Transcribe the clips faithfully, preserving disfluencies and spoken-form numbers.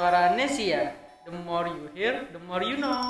Suara Anesia, the more you hear, the more you know.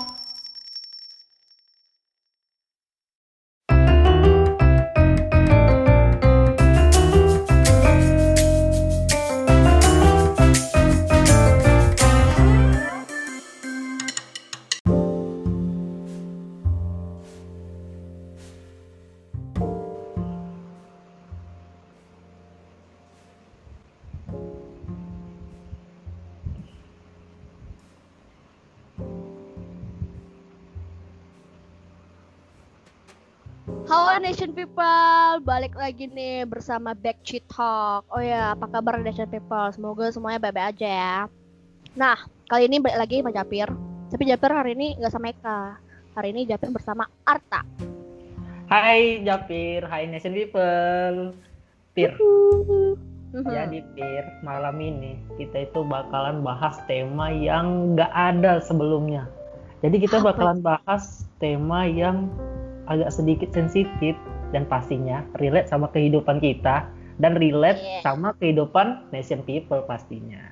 Halo Nation People, balik lagi nih bersama Back Chat Talk. Oh ya, apa kabar Nation People? Semoga semuanya baik-baik aja ya. Nah, kali ini balik lagi sama Japir. Tapi Japir hari ini nggak sama Eka. Hari ini Japir bersama Arta. Hai Japir, hai Nation People. Pir. Uhuh. Jadi Pir, malam ini kita itu bakalan bahas tema yang nggak ada sebelumnya. Jadi kita bakalan bahas tema yang agak sedikit sensitif dan pastinya relate sama kehidupan kita dan relate yeah. sama kehidupan Nation People pastinya.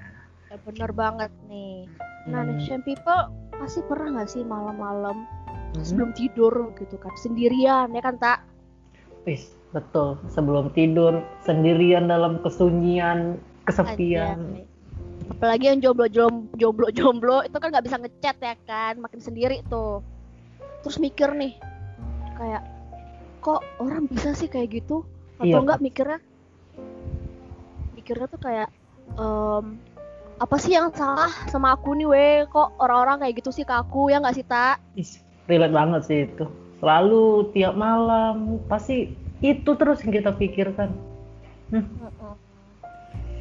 Ya, bener banget nih. Nah hmm. Nation People pasti pernah nggak sih malam-malam hmm. sebelum tidur gitu kan sendirian ya kan tak? Wis betul, sebelum tidur sendirian dalam kesunyian, kesepian. Aja, apalagi yang jomblo-jomblo itu kan nggak bisa ngechat ya kan, makin sendiri tuh. Terus mikir nih, kayak kok orang bisa sih kayak gitu atau iya, enggak mikirnya mikirnya tuh kayak um, apa sih yang salah sama aku nih weh, kok orang-orang kayak gitu sih ke aku, ya nggak sih tak? Relate banget sih itu, selalu tiap malam pasti itu terus yang kita pikirkan. hmm.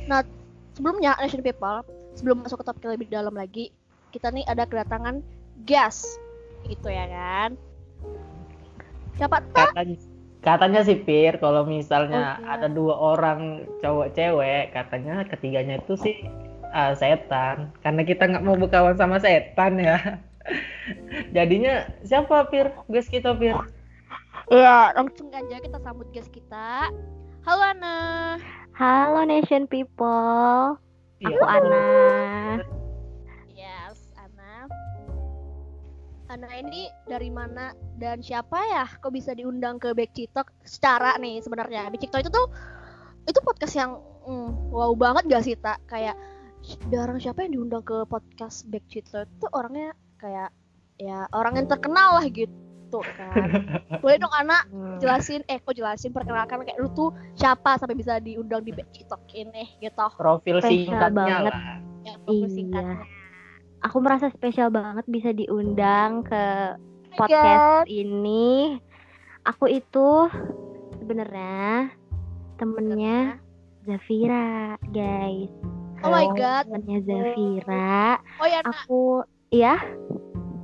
Nah sebelumnya Nation People, sebelum masuk ke topik lebih dalam lagi, kita nih ada kedatangan guest gitu ya kan. Siapa tak? Katanya, katanya sih Pir, kalau misalnya okay. ada dua orang cowok-cewek, katanya ketiganya itu sih uh, setan. Karena kita nggak mau berkawan sama setan ya. Jadinya siapa Pir? Guys kita Pir. Iya, langsung aja kita sambut guys kita. Halo Ana. Halo Nation People. Ya. Aku Ana. Ana ini dari mana dan siapa ya? Kok bisa diundang ke Back Chat Talk secara nih sebenarnya? Back Chat Talk itu tuh itu podcast yang mm, wow banget gak sih tak? Kayak jarang siapa yang diundang ke podcast Back Chat Talk itu orangnya kayak ya orang yang terkenal lah gitu kan. Boleh dong Ana jelasin, eh kok jelasin perkenalkan kayak lu tuh siapa sampai bisa diundang di Back Chat Talk ini gitu. Profil singkatnya lah. Ya, profil singkatnya. Aku merasa spesial banget bisa diundang ke podcast oh ini. Aku itu sebenarnya temennya Zafira, guys. Oh my god. Temennya Zafira. Oh ya. Nak. Aku, ya.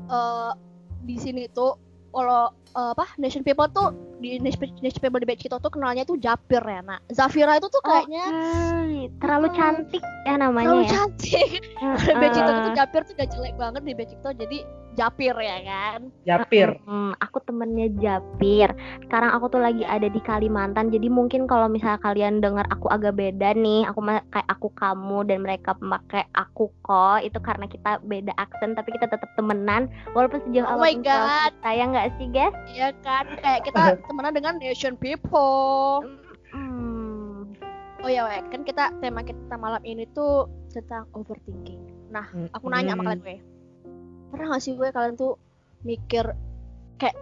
Uh, di sini tuh, kalau uh, apa Nation People tuh di Nation People di Back Chat Talk tuh kenalnya tuh Japir ya, nak. Zafira itu tuh kayaknya oh, hmm, terlalu hmm. cantik ya namanya. Terlalu ya. cantik. Di Back Chat Talk tuh Japir tuh udah jelek banget di Back Chat Talk, jadi Japir ya kan. Japir. Uh, aku temennya Japir. Sekarang aku tuh lagi ada di Kalimantan, jadi mungkin kalau misalnya kalian dengar aku agak beda nih, aku kayak aku kamu dan mereka memakai aku kok, itu karena kita beda aksen tapi kita tetap temenan walaupun sejauh oh awal kita ya nggak sih guys? Iya kan, kayak kita temenan dengan Nation People. Hmm. Oh ya, we. Kan kita tema kita malam ini tuh tentang overthinking. Nah, aku hmm. nanya sama kalian we, pernah nggak sih we kalian tuh mikir kayak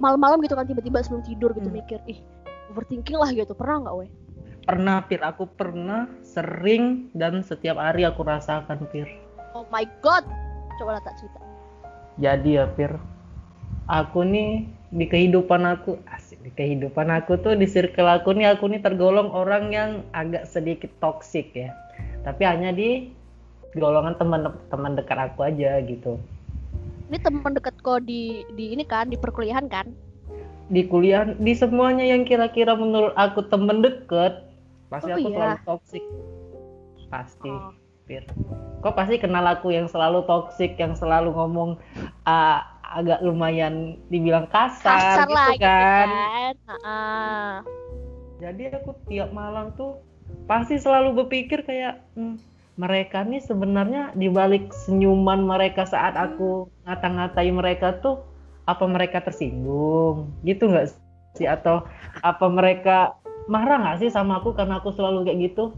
malam-malam gitu kan tiba-tiba sebelum tidur gitu hmm. mikir ih overthinking lah gitu, pernah nggak we? Pernah Pir, aku pernah, sering dan setiap hari aku rasakan Pir. Oh my god, coba lah tak cerita. Jadi ya Pir, aku nih di kehidupan aku asik di kehidupan aku tuh di circle aku nih aku nih tergolong orang yang agak sedikit toksik ya, tapi hanya di golongan teman-teman dekat aku aja gitu. Ini teman dekat kok di di ini kan di perkuliahan kan? Di kuliah, di semuanya yang kira-kira menurut aku teman dekat pasti oh, aku iya. selalu toksik pasti. Oh. Pir, kok pasti kenal aku yang selalu toksik, yang selalu ngomong uh, agak lumayan dibilang kasar, kasar gitu lah, kan, gitu kan. Uh-uh. Jadi aku tiap malam tuh pasti selalu berpikir kayak hmm, mereka nih sebenarnya dibalik senyuman mereka saat aku ngata-ngatai mereka tuh, apa mereka tersinggung gitu nggak sih, atau apa mereka marah nggak sih sama aku karena aku selalu kayak gitu?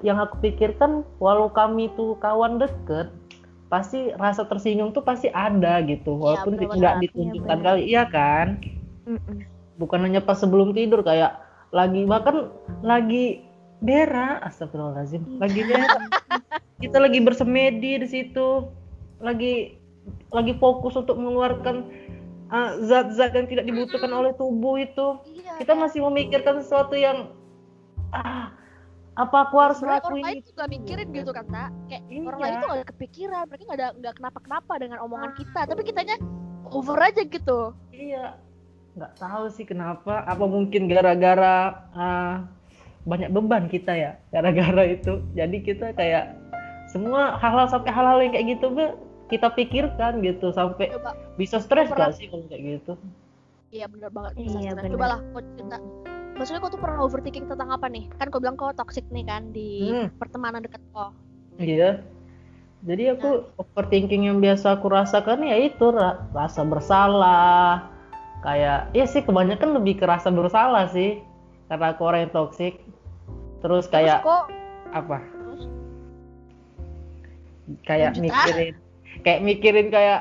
Yang aku pikirkan, walau kami tuh kawan deket, pasti rasa tersinggung tuh pasti ada gitu, walaupun ya, nggak ditunjukkan ya, kali, iya kan? Mm-mm. Bukan hanya pas sebelum tidur, kayak lagi bahkan lagi berak, astagfirullahaladzim, lagi berak, kita lagi bersemedi di situ, lagi lagi fokus untuk mengeluarkan uh, zat-zat yang tidak dibutuhkan oleh tubuh itu, kita masih memikirkan sesuatu yang ah, apa aku harus lakuin? Orang lain juga mikirin gitu kan, tak? Kayak iya. Orang lain tuh gak ada kepikiran, mereka gak ada gak kenapa-kenapa dengan omongan kita, tapi kitanya over aja gitu. Iya, gak tahu sih kenapa, apa mungkin gara-gara uh, banyak beban kita ya, gara-gara itu. Jadi kita kayak semua hal-hal sampai hal-hal yang kayak gitu be, kita pikirkan gitu, sampai coba. Bisa stres gak sih kalau kayak gitu? Iya benar banget, bisa iya, stres. Coba lah, kita maksudnya kau tuh pernah overthinking tentang apa nih? Kan kau bilang kau toxic nih kan di hmm. pertemanan dekat kau. Iya. Jadi aku nah. overthinking yang biasa aku rasakan ya itu rasa bersalah. Kayak ya sih kebanyakan lebih kerasa bersalah sih karena aku orang yang toxic. Terus kayak terus kok, apa? Terus? Kayak mikirin, kayak mikirin kayak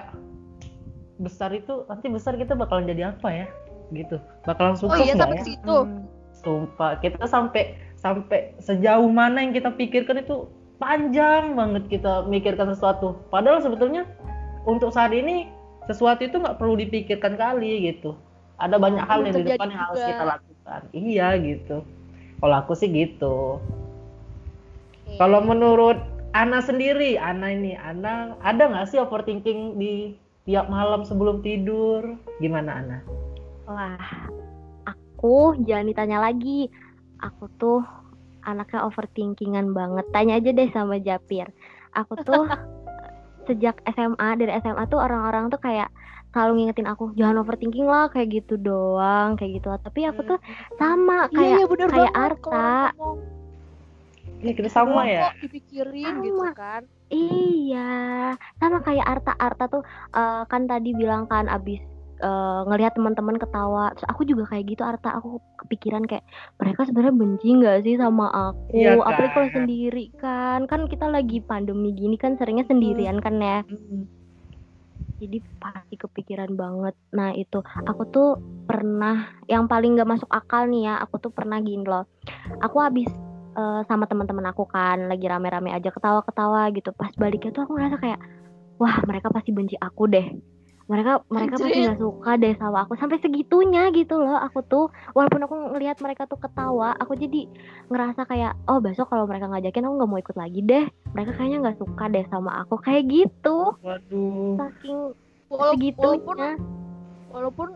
besar itu nanti besar kita bakalan jadi apa ya? Gitu bakalan sukses nggak? Oh iya sampai ya? Situ. Hmm. Sumpah kita sampai sampai sejauh mana yang kita pikirkan itu panjang banget kita mikirkan sesuatu. Padahal sebetulnya untuk saat ini sesuatu itu nggak perlu dipikirkan kali gitu. Ada banyak oh, hal yang di depan juga. Yang harus kita lakukan. Iya gitu. Kalau aku sih gitu. Okay. Kalau menurut Ana sendiri, Ana ini Ana ada nggak sih overthinking di tiap malam sebelum tidur? Gimana Ana? Wah, aku jangan ditanya lagi. Aku tuh anaknya overthinkingan banget. Tanya aja deh sama Japir. Aku tuh sejak S M A, dari S M A tuh orang-orang tuh kayak selalu ngingetin aku, jangan overthinking lah, kayak gitu doang, kayak gitu lah. Tapi aku tuh sama kayak ya, ya bener kayak banget, Arta. Ya kita sama ya. Kok dipikirin sama. Gitu kan? Iya, sama kayak Arta. Arta tuh uh, kan tadi bilang kan abis Uh, ngelihat teman-teman ketawa, terus aku juga kayak gitu Arta, aku kepikiran kayak mereka sebenarnya benci nggak sih sama aku, ya, kan? Apalagi kalau sendiri kan, kan kita lagi pandemi gini kan seringnya sendirian hmm. kan ya, hmm. jadi pasti kepikiran banget. Nah itu aku tuh pernah, yang paling nggak masuk akal nih ya, aku tuh pernah gini loh, aku habis uh, sama teman-teman aku kan, lagi rame-rame aja ketawa-ketawa gitu, pas baliknya tuh aku ngerasa kayak, wah mereka pasti benci aku deh. Mereka mereka Anjir. Pasti gak suka deh sama aku. Sampai segitunya gitu loh aku tuh. Walaupun aku ngelihat mereka tuh ketawa, aku jadi ngerasa kayak, oh besok kalau mereka ngajakin aku gak mau ikut lagi deh. Mereka kayaknya gak suka deh sama aku. Kayak gitu. Waduh. Saking Wala- segitunya. Walaupun Walaupun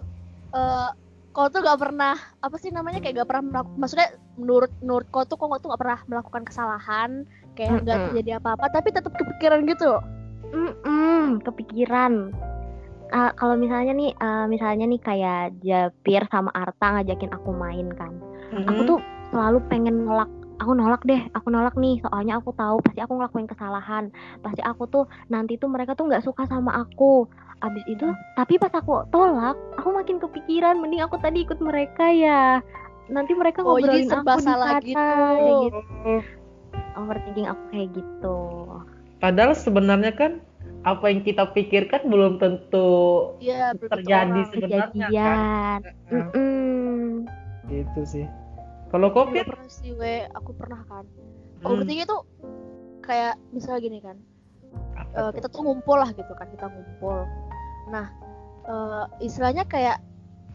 uh, kau tuh gak pernah, apa sih namanya, kayak gak pernah melakukan, maksudnya menurut menurut kau tuh kau tuh gak pernah melakukan kesalahan, kayak mm-hmm. gak terjadi apa-apa, tapi tetap kepikiran gitu. Mm-mm, kepikiran. Uh, kalau misalnya nih, uh, misalnya nih kayak Japir sama Arta ngajakin aku main kan, mm-hmm. aku tuh selalu pengen nolak, aku nolak deh, aku nolak nih, soalnya aku tahu pasti aku ngelakuin kesalahan, pasti aku tuh nanti tuh mereka tuh nggak suka sama aku, abis itu, tapi pas aku tolak, aku makin kepikiran, mending aku tadi ikut mereka ya, nanti mereka ngobrolin oh, aku di sana, gitu. Ya gitu, overthinking aku kayak gitu. Padahal sebenarnya kan. Apa yang kita pikirkan belum tentu ya, terjadi orang. Sebenarnya kejadian. Kan nah, gitu sih kalau kopi pernah sih we aku pernah kan hmm. overthinking itu kayak misalnya gini kan uh, kita tuh ngumpul lah gitu kan kita ngumpul nah uh, istilahnya kayak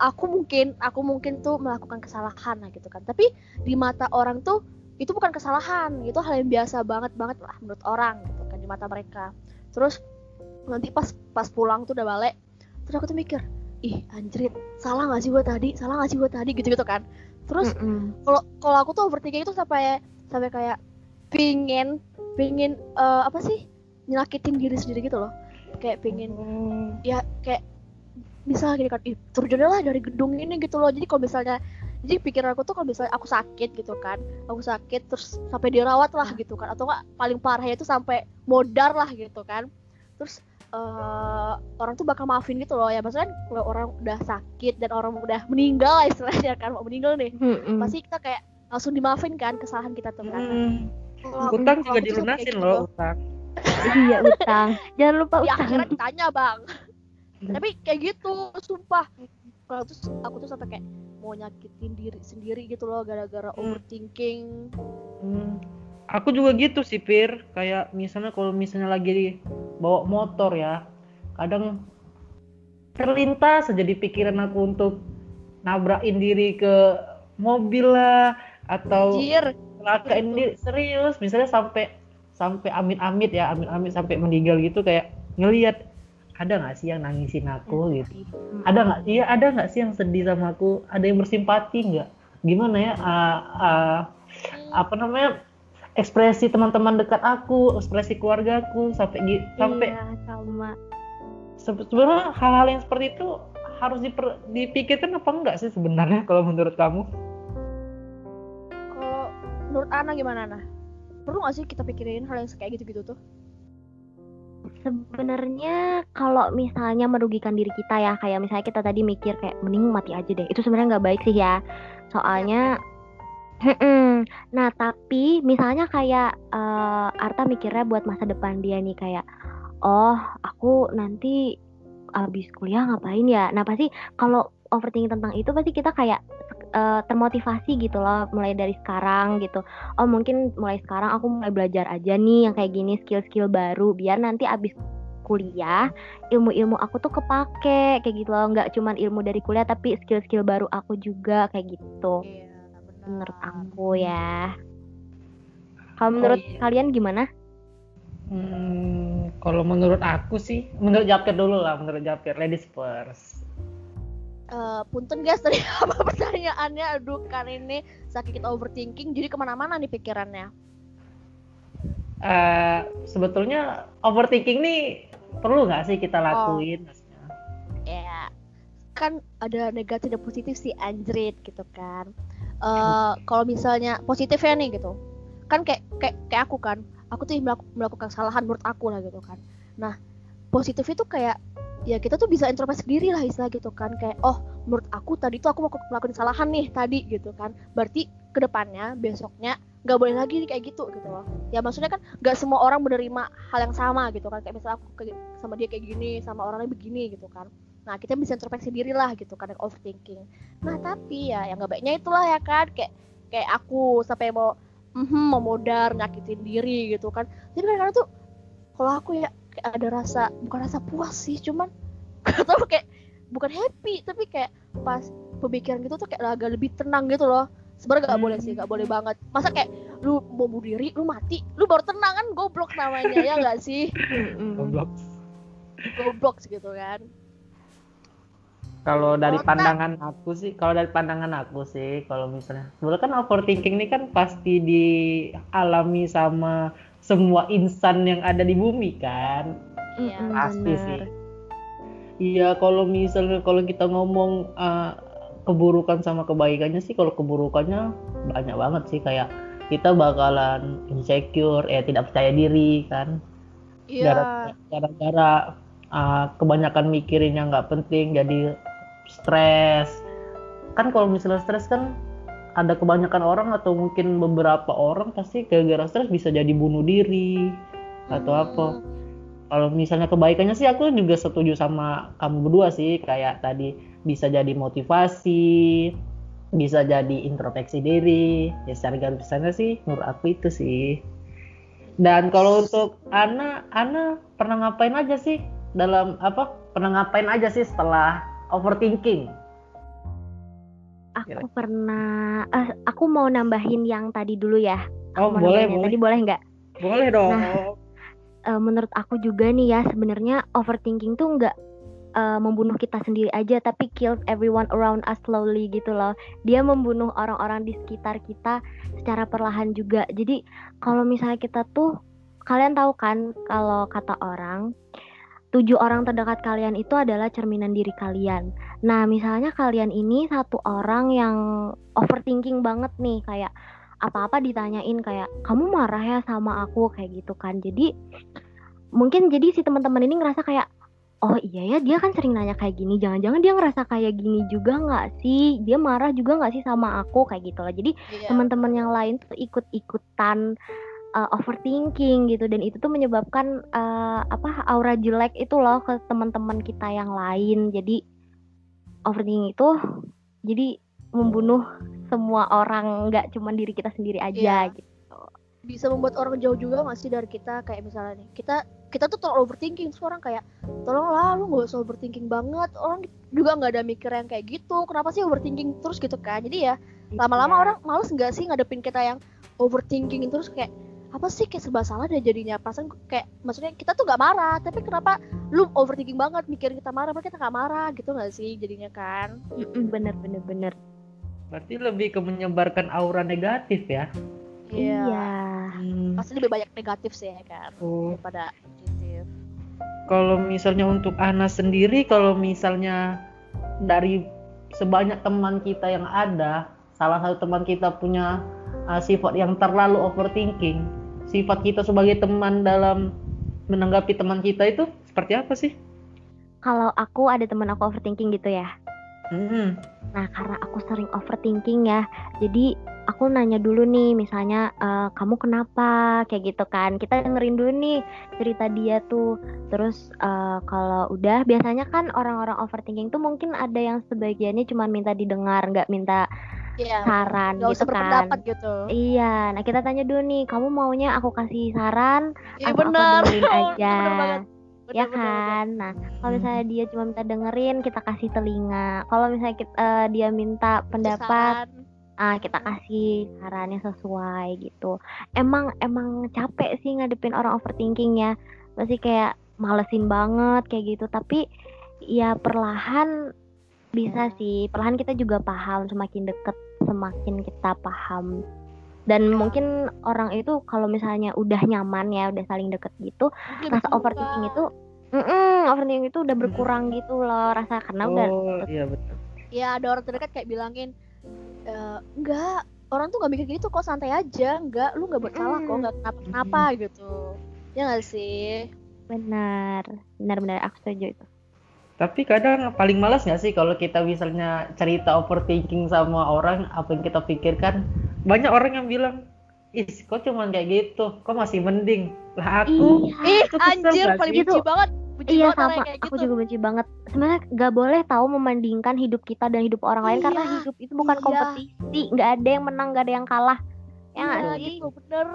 aku mungkin aku mungkin tuh melakukan kesalahan lah gitu kan tapi di mata orang tuh itu bukan kesalahan itu hal yang biasa banget banget lah menurut orang gitu kan di mata mereka. Terus nanti pas pas pulang tuh udah balik, terus aku tuh mikir, ih anjrit, salah nggak sih gue tadi, salah nggak sih gue tadi, gitu-gitu kan. Terus kalau kalau aku tuh overthinking itu sampai sampai kayak pingin pingin uh, apa sih nyakitin diri sendiri gitu loh, kayak pingin mm. ya kayak misalnya gini kan, ih turun lah dari gedung ini gitu loh. Jadi kalau misalnya Jadi pikiran aku tuh kalau misalnya aku sakit gitu kan, aku sakit terus sampai dirawat lah gitu kan, atau nggak paling parahnya itu sampai modar lah gitu kan. Terus uh, orang tuh bakal maafin gitu loh ya, maksudnya kalau orang udah sakit dan orang udah meninggal istilahnya kan, mau meninggal nih, mm-hmm. pasti kita kayak langsung dimaafin kan kesalahan kita tuh kan. Mm-hmm. Utang juga dilunasin loh utang. Iya utang, jangan lupa utang. Ya akhirnya ditanya bang, tapi kayak gitu sumpah. Kalau terus aku tuh sampai kayak mau nyakitin diri sendiri gitu loh gara-gara hmm. overthinking. Hmm. Aku juga gitu sih Pir, kayak misalnya kalau misalnya lagi bawa motor ya, kadang terlintas aja di pikiran aku untuk nabrakin diri ke mobil lah atau celakain diri serius, misalnya sampai sampai amit-amit ya, amit-amit sampai meninggal gitu, kayak ngelihat ada nggak sih yang nangisin aku gitu, ada nggak, iya ada nggak sih yang sedih sama aku, ada yang bersimpati nggak, gimana ya, uh, uh, apa namanya, ekspresi teman-teman dekat aku, ekspresi keluarga aku, sampai gitu, sampai iya, sama. Sebenarnya hal-hal yang seperti itu harus diper, dipikirkan apa enggak sih sebenarnya kalau menurut kamu? Kalau menurut Ana gimana Ana? Perlu nggak sih kita pikirin hal yang kayak gitu-gitu tuh? Sebenarnya kalau misalnya merugikan diri kita ya, kayak misalnya kita tadi mikir kayak mending mati aja deh, itu sebenarnya nggak baik sih ya, soalnya ya. Nah tapi misalnya kayak uh, Arta mikirnya buat masa depan dia nih, kayak oh aku nanti abis kuliah ngapain ya, nah pasti kalau overthinking tentang itu pasti kita kayak uh, termotivasi gitu loh, mulai dari sekarang gitu, oh mungkin mulai sekarang aku mulai belajar aja nih yang kayak gini, skill-skill baru, biar nanti abis kuliah ilmu-ilmu aku tuh kepake, kayak gitu loh, nggak cuman ilmu dari kuliah tapi skill-skill baru aku juga, kayak gitu. Iya, benar. Menurut aku ya, kalau menurut oh, iya. kalian gimana? Hmm, kalau menurut aku sih, menurut Japir dulu lah, menurut Japir, ladies first. Uh, punten guys tadi apa pertanyaannya, aduh kan ini sakit kita overthinking jadi kemana-mana nih pikirannya. Uh, sebetulnya overthinking nih perlu nggak sih kita lakuin? Oh. Ya yeah. Kan ada negatif dan positif sih anjrit gitu kan. Uh, kalau misalnya positifnya nih gitu, kan kayak kayak kayak aku kan, aku tuh melakukan kesalahan menurut aku lah gitu kan. Nah positif itu kayak ya kita tuh bisa introspeksi diri lah istilah gitu kan, kayak oh menurut aku tadi tuh aku mau melakukan kesalahan nih tadi gitu kan, berarti kedepannya besoknya nggak boleh lagi nih kayak gitu gitu loh ya, maksudnya kan nggak semua orang menerima hal yang sama gitu kan, kayak misalnya aku ke, sama dia kayak gini, sama orangnya begini gitu kan, nah kita bisa introspeksi diri lah gitu kan, overthinking. Nah tapi ya yang nggak baiknya itulah ya kan, kayak kayak aku sampai mau mm-hmm, memodar, nyakitin diri gitu kan, jadi kadang-kadang tuh kalau aku ya kayak ada rasa, bukan rasa puas sih, cuman gak tau kayak bukan happy, tapi kayak pas pemikiran gitu tuh kayak agak lebih tenang gitu loh. Sebenarnya gak boleh sih, gak boleh banget. Masa kayak lu mau bunuh diri, lu mati, lu baru tenang kan, goblok namanya, ya gak sih? Goblok Goblok gitu kan. Kalau dari pandangan aku sih, kalau dari pandangan aku sih, kalau misalnya sebenarnya kan overthinking ini kan pasti dialami sama semua insan yang ada di bumi kan, ya, pasti bener. Sih. Iya kalau misalnya kalau kita ngomong uh, keburukan sama kebaikannya sih, kalau keburukannya banyak banget sih, kayak kita bakalan insecure, ya tidak percaya diri kan, ya. Gara-gara uh, kebanyakan mikirin yang nggak penting, jadi stres. Kan kalau misalnya stres kan ada kebanyakan orang atau mungkin beberapa orang pasti gara-gara stres bisa jadi bunuh diri atau hmm. apa. Kalau misalnya kebaikannya sih aku juga setuju sama kamu berdua sih, kayak tadi bisa jadi motivasi, bisa jadi introspeksi diri. Ya secara garis besarnya sih menurut aku itu sih. Dan kalau untuk Ana, Ana pernah ngapain aja sih dalam apa? Pernah ngapain aja sih setelah overthinking? Aku pernah, eh, aku mau nambahin yang tadi dulu ya. Aku oh boleh, boleh. Tadi boleh nggak? Boleh dong. Nah, uh, menurut aku juga nih ya, sebenarnya overthinking tuh nggak uh, membunuh kita sendiri aja, tapi kills everyone around us slowly gitu loh. Dia membunuh orang-orang di sekitar kita secara perlahan juga. Jadi kalau misalnya kita tuh, kalian tahu kan kalau kata orang, tujuh orang terdekat kalian itu adalah cerminan diri kalian. Nah, misalnya kalian ini satu orang yang overthinking banget nih, kayak apa-apa ditanyain kayak kamu marah ya sama aku kayak gitu kan. Jadi mungkin jadi si teman-teman ini ngerasa kayak, oh iya ya dia kan sering nanya kayak gini, jangan-jangan dia ngerasa kayak gini juga nggak sih, dia marah juga nggak sih sama aku kayak gitu lah. Jadi yeah. teman-teman yang lain tuh ikut-ikutan uh, overthinking gitu, dan itu tuh menyebabkan uh, apa aura jelek itu loh ke teman-teman kita yang lain. Jadi overthinking itu jadi membunuh semua orang, nggak cuma diri kita sendiri aja yeah. gitu. Bisa membuat orang jauh juga nggak sih dari kita, kayak misalnya nih kita kita tuh tolong overthinking, seorang kayak tolonglah lu nggak usah overthinking banget, orang juga nggak ada mikir yang kayak gitu, kenapa sih overthinking terus gitu kan. Jadi ya lama-lama yeah. orang malas nggak sih ngadepin kita yang overthinking terus, kayak apa sih kayak serba salah deh jadinya, perasaan kayak maksudnya kita tuh nggak marah tapi kenapa lu overthinking banget mikirin kita marah padahal kita nggak marah gitu nggak sih jadinya kan. Bener bener bener berarti lebih ke menyebarkan aura negatif ya. Iya, iya. Hmm. Pasti lebih banyak negatif sih ya kan oh. daripada positif. Kalau misalnya untuk Ana sendiri, kalau misalnya dari sebanyak teman kita yang ada, salah satu teman kita punya uh, sifat yang terlalu overthinking, sifat kita sebagai teman dalam menanggapi teman kita itu seperti apa sih? Kalau aku ada teman aku overthinking gitu ya. Hmm. Nah karena aku sering overthinking ya, jadi aku nanya dulu nih, misalnya uh, kamu kenapa kayak gitu kan, kita dengerin dulu nih cerita dia tuh. Terus uh, kalau udah biasanya kan orang-orang overthinking tuh mungkin ada yang sebagiannya cuma minta didengar, nggak minta yeah, saran gitu kan gitu. Iya, nah kita tanya dulu nih, kamu maunya aku kasih saran ya, atau bener. Aku dengerin aja bener, ya bener, kan bener. Nah kalau misalnya dia cuma minta dengerin, kita kasih telinga. Kalau misalnya kita, uh, dia minta pendapat, ah kita kasih sarannya sesuai gitu. Emang emang capek sih ngadepin orang overthinking ya, pasti kayak malesin banget kayak gitu. Tapi ya perlahan bisa sih, perlahan kita juga paham, semakin deket semakin kita paham. Dan mungkin orang itu kalau misalnya udah nyaman ya, udah saling deket gitu, rasa overthinking itu overthinking itu udah berkurang gitu loh rasa, karena oh, udah iya betul. Ya ada orang terdekat kayak bilangin, Uh, enggak, orang tuh gak mikir gitu kok, santai aja, enggak, lu gak buat salah kok, gak kenapa-kenapa gitu. Ya gak sih? Benar, benar-benar aku setuju itu. Tapi kadang paling malas gak sih kalau kita misalnya cerita overthinking sama orang, apa yang kita pikirkan. Banyak orang yang bilang, is kok cuman kayak gitu, kok masih mending. Lah aku Ih, eh, anjir, paling benci banget Benci iya sama, aku gitu. Juga benci banget. Sebenarnya gak boleh tahu membandingkan hidup kita dan hidup orang lain iya, karena hidup itu bukan iya. kompetisi, gak ada yang menang, gak ada yang kalah. Ya nggak iya, gitu, bener.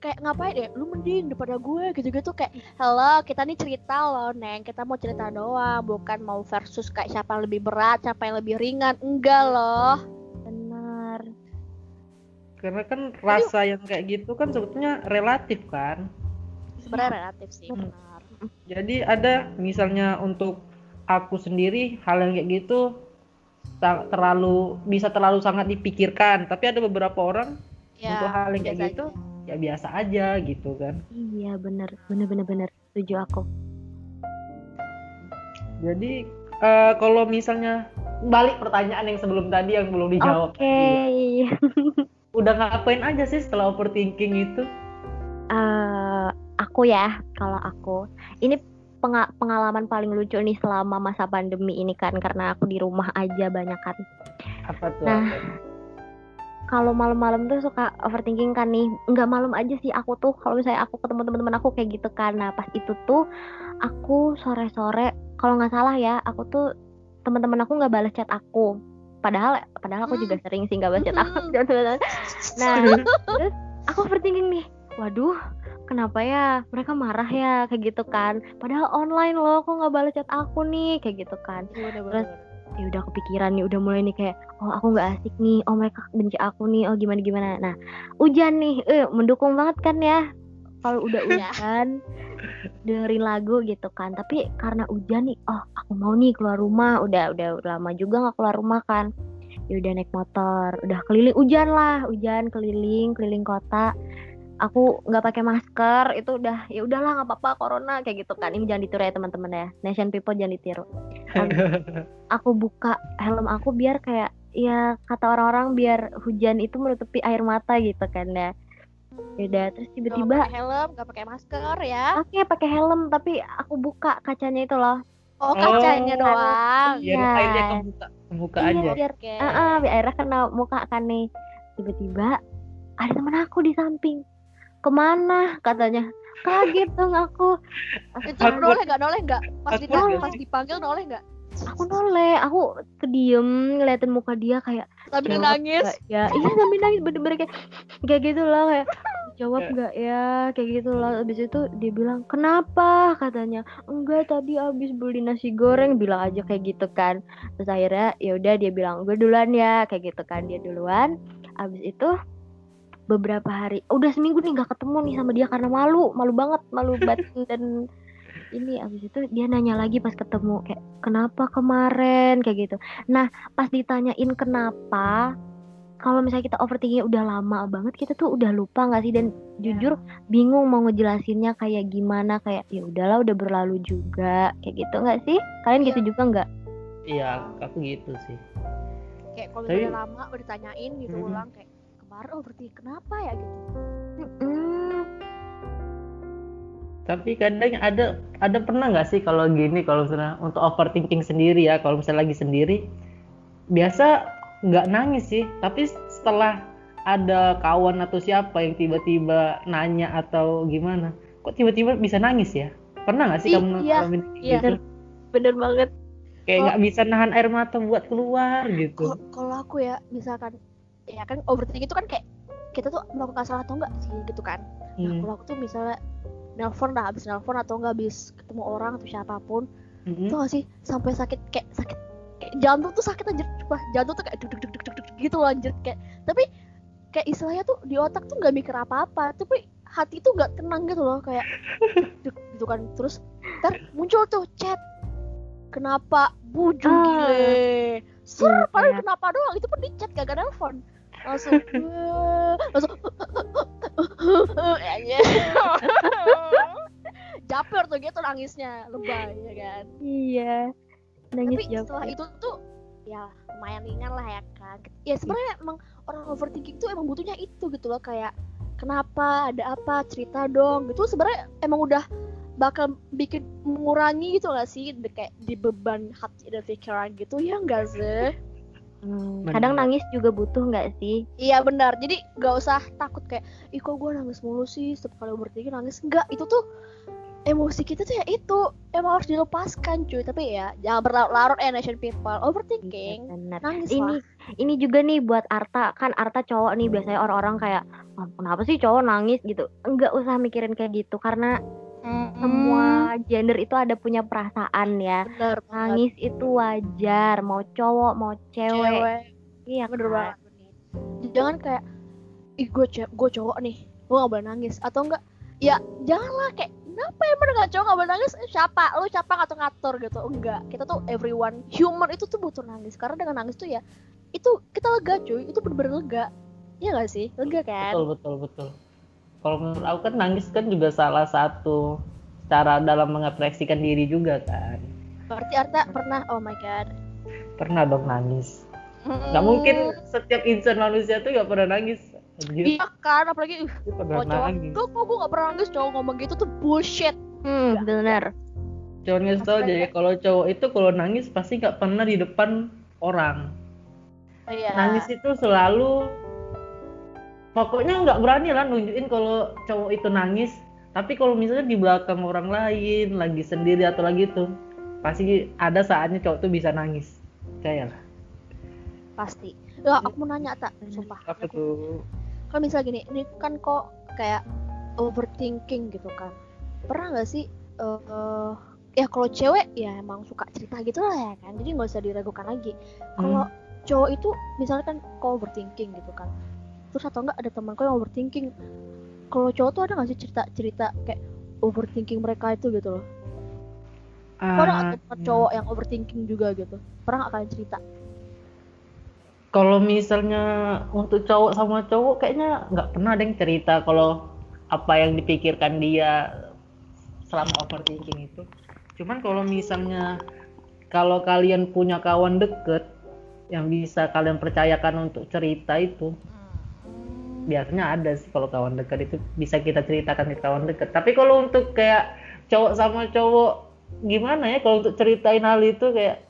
Kayak ngapain deh, lu mending daripada gue gitu-gitu, kayak halo kita nih cerita loh neng, kita mau cerita doang, bukan mau versus kayak siapa yang lebih berat, siapa yang lebih ringan, enggak loh. Bener. Karena kan rasa Aduh. yang kayak gitu kan sebetulnya relatif kan. Sebenarnya ya. relatif sih. Bener. Jadi ada misalnya untuk aku sendiri hal yang kayak gitu terlalu bisa terlalu sangat dipikirkan, tapi ada beberapa orang ya, untuk hal yang kayak gitu aja. Ya biasa aja gitu kan. Iya benar, benar benar benar setuju aku. Jadi uh, kalau misalnya balik pertanyaan yang sebelum tadi yang belum dijawab. Oke. Okay. Udah ngapain aja sih setelah overthinking itu? Uh, aku ya, kalau aku ini penga- pengalaman paling lucu nih selama masa pandemi ini kan, karena aku di rumah aja banyak kan. Apa tuh? Nah, kalau malam-malam tuh suka overthinking kan nih. Enggak malam aja sih aku tuh, kalau misalnya aku ketemu teman-teman aku kayak gitu kan. Nah pas itu tuh aku sore-sore, kalau nggak salah ya, aku tuh teman-teman aku nggak balas chat aku. Padahal, padahal aku hmm. juga sering sih nggak balas chat aku. Nah, terus aku overthinking nih. Waduh, kenapa ya mereka marah ya kayak gitu kan? Padahal online loh, kok nggak balas chat aku nih kayak gitu kan? Udah, Terus, ya udah kepikiran nih, udah mulai nih kayak, oh aku nggak asik nih, oh mereka benci aku nih, oh gimana gimana. Nah, hujan nih, eh mendukung banget kan ya? Kalau udah hujan, dengerin lagu gitu kan? Tapi karena hujan nih, oh aku mau nih keluar rumah, udah udah lama juga nggak keluar rumah kan? Ya udah naik motor, udah keliling hujan lah, hujan keliling keliling kota. aku nggak pakai masker itu udah ya udahlah nggak apa-apa corona kayak gitu kan. Ini jangan ditiru ya teman-teman ya, nation people jangan ditiru. Aku buka helm aku biar kayak ya kata orang-orang biar hujan itu menutupi air mata gitu kan ya. Yaudah, terus tiba-tiba nggak pakai helm, nggak pakai masker ya. Oke, pakai helm tapi aku buka kacanya itu loh. Oh, kacanya oh, doang. Biar ya. Airnya kebuka, kebuka iya, aja. Biar, okay. uh-uh, biar airnya kena muka kan nih. Tiba-tiba ada teman aku di samping. Kemana katanya? Kaget dong aku. Itu noleh nggak noleh nggak? Pas, dita- pas dipanggil noleh nggak? Aku noleh, aku kediem ngeliatin muka dia kayak sambil nangis. Ya, iya sambil nangis bener-bener kayak kayak gitu loh kayak jawab enggak ya, kayak gitu loh. Abis itu dia bilang, "Kenapa?" katanya. "Enggak, tadi abis beli nasi goreng," bilang aja kayak gitu kan. Terus akhirnya ya udah dia bilang, "Gue duluan ya," kayak gitu kan, dia duluan. Abis itu beberapa hari, udah seminggu nih enggak ketemu nih sama dia karena malu, malu banget, malu batin dan ini. Abis itu dia nanya lagi pas ketemu kayak kenapa kemarin kayak gitu. Nah pas ditanyain kenapa, kalau misalnya kita overthinking udah lama banget kita tuh udah lupa nggak sih, dan yeah. jujur bingung mau ngejelasinnya kayak gimana, kayak ya udahlah udah berlalu juga kayak gitu nggak sih kalian? Yeah. Gitu juga nggak? Iya yeah, aku gitu sih kayak kalau udah lama udah ditanyain gitu mm-hmm. ulang kayak kemarin overthinking kenapa ya gitu. Mm-hmm. Tapi kadang ada ada pernah nggak sih kalau gini, kalau misalnya untuk overthinking sendiri ya, kalau misalnya lagi sendiri biasa nggak nangis sih, tapi setelah ada kawan atau siapa yang tiba-tiba nanya atau gimana kok tiba-tiba bisa nangis ya, pernah nggak sih? I, kamu iya, nangis iya, gitu? Bener banget kayak nggak bisa nahan air mata buat keluar gitu. Kalau aku ya misalkan ya kan overthinking itu kan kayak kita tuh melakukan salah atau nggak sih gitu kan. Nah hmm. kalau aku tuh misalnya nelfon lah, habis nelfon atau nggak habis ketemu orang atau siapapun mm-hmm. tuh nggak sih sampai sakit kayak sakit kayak jantung tuh sakit anjir lah, jantung tuh kayak duk duk duk duk duk gitu loh anjir kayak, tapi kayak istilahnya tuh di otak tuh nggak mikir apa-apa tapi hati tuh nggak tenang gitu loh kayak gitu kan. Terus ntar muncul tuh chat kenapa buju ah, gile sur iya. Padahal kenapa doang itu pun di chat gak ada nelfon langsung langsung Japir tuh gitu nangisnya lebay ya kan. Iya nangis. Tapi Japir setelah itu tuh ya lumayan ringan lah ya kan. Ya sebenarnya emang orang overthinking tuh emang butuhnya itu gitu loh, kayak kenapa, ada apa, cerita dong gitu. Sebenarnya emang udah bakal bikin mengurangi gitu gak sih De- kayak di beban hati dan pikiran gitu ya gak sih? Hmm, kadang nangis juga butuh nggak sih? Iya benar. Jadi nggak usah takut kayak, ih kok gue nangis mulu sih setiap kali overthinking nangis. Enggak, itu tuh emosi kita tuh ya itu emang harus dilepaskan cuy. Tapi ya jangan berlarut-larut ya nation people. Overthinking ya, nangis ini lah. Ini juga nih buat Arta kan, Arta cowok nih biasanya orang-orang kayak oh, kenapa sih cowok nangis gitu? Enggak usah mikirin kayak gitu karena Mm-hmm. semua gender itu ada punya perasaan ya. Bener, nangis bener. Itu wajar, mau cowok mau cewek, cewek. Iya bener banget. Jangan kayak ih gue ce- gue cowok nih gue nggak boleh nangis atau enggak ya janganlah kayak kenapa ya bener nggak cowok nggak boleh nangis siapa lu siapa ngatur-ngatur gitu. Enggak, kita tuh everyone human itu tuh butuh nangis karena dengan nangis tuh ya itu kita lega cuy, itu bener-bener lega ya nggak sih, lega kan. Betul betul betul. Kalau menurut aku kan nangis kan juga salah satu cara dalam mengekspresikan diri juga kan. Berarti Arta pernah, oh my god. Pernah dong nangis. Mm. Gak mungkin setiap insan manusia tuh gak pernah nangis. Iya kan, apalagi kalau cowok, kok gue gak pernah nangis, cowok ngomong gitu tuh bullshit. Hmm, bener. Cowok nangis tau aja ya, kalau cowok itu kalau nangis pasti gak pernah di depan orang. Oh, iya. Nangis itu selalu pokoknya nggak berani lah nunjukin kalau cowok itu nangis, tapi kalau misalnya di belakang orang lain, lagi sendiri atau lagi itu, pasti ada saatnya cowok tuh bisa nangis, percaya lah. Pasti. Ya aku mau nanya tak, sumpah. Apa tuh? Kalau misalnya gini, ini kan kok kayak overthinking gitu kan, pernah nggak sih? Uh, uh, ya kalau cewek ya emang suka cerita gitu lah ya kan, jadi nggak usah diragukan lagi. Kalau hmm. cowok itu misalnya kan kok overthinking gitu kan. Terus atau enggak ada temanku yang overthinking, kalau cowok tuh ada nggak sih cerita-cerita kayak overthinking mereka itu gitu loh? Uh, pernah ada cowok yang overthinking juga gitu, pernah nggak kalian cerita? Kalau misalnya untuk cowok sama cowok kayaknya nggak pernah ada yang cerita. Kalau apa yang dipikirkan dia selama overthinking itu. Cuman kalau misalnya kalau kalian punya kawan deket yang bisa kalian percayakan untuk cerita itu, biasanya ada sih kalau kawan dekat itu bisa kita ceritakan ke kawan dekat. Tapi kalau untuk kayak cowok sama cowok gimana ya kalau untuk ceritain hal itu kayak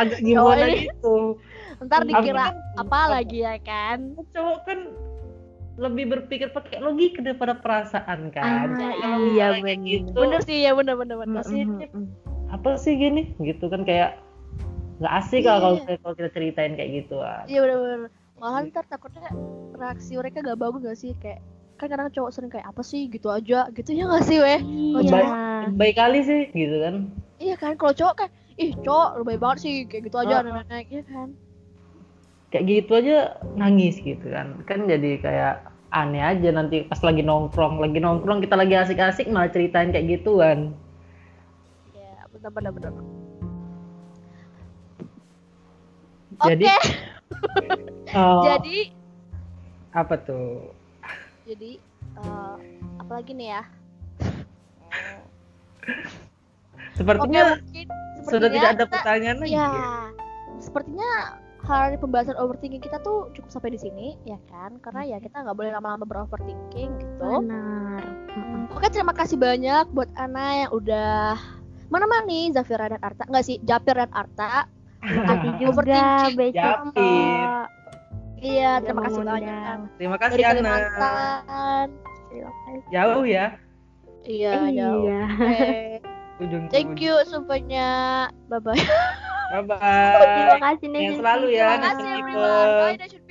agak gimana gitu. Ntar dikira apa lagi ya kan? Cowok kan lebih berpikir pakai logika daripada perasaan kan. Ah, iya benar. Gitu. Bener sih ya bener bener bener. Mm-hmm. Apa sih gini? Gitu kan kayak nggak asik yeah. kalau kalau kita ceritain kayak gitu. Iya bener bener. Malah ntar takutnya reaksi mereka gak bagus gak sih? Kayak kan kadang cowok sering kayak apa sih gitu aja gitu ya gak sih weh? Oh, iya. Baik, baik kali sih gitu kan? Iya kan kalau cowok kan ih cowok lu baik banget sih kayak gitu aja anak anak ya kan? Kayak gitu aja nangis gitu kan? Kan jadi kayak aneh aja nanti pas lagi nongkrong lagi nongkrong kita lagi asik-asik malah ceritain kayak gituan. Iya bener bener bener. Jadi okay. Oh, jadi apa tuh? Jadi uh, apalagi nih ya? Sepertinya, okay, mungkin, sepertinya sudah tidak ada pertanyaan lagi. Ya, sepertinya hari pembahasan overthinking kita tuh cukup sampai di sini, ya kan? Karena ya kita nggak boleh lama-lama beroverthinking gitu. Benar. Hmm. Oke, terima kasih banyak buat Ana yang udah menemani Zafira dan Arta, nggak sih? Japir dan Arta. Tadi juga Japir. Iya, terima kasih banyak. Terima kasih Ana. Terima kasih. Jauh ya? Iya, eh, jauh. Iya. Okay. Thank you semuanya. Bye bye. Bye bye. Terima kasih nih. Selalu ya. Terima kasih everyone.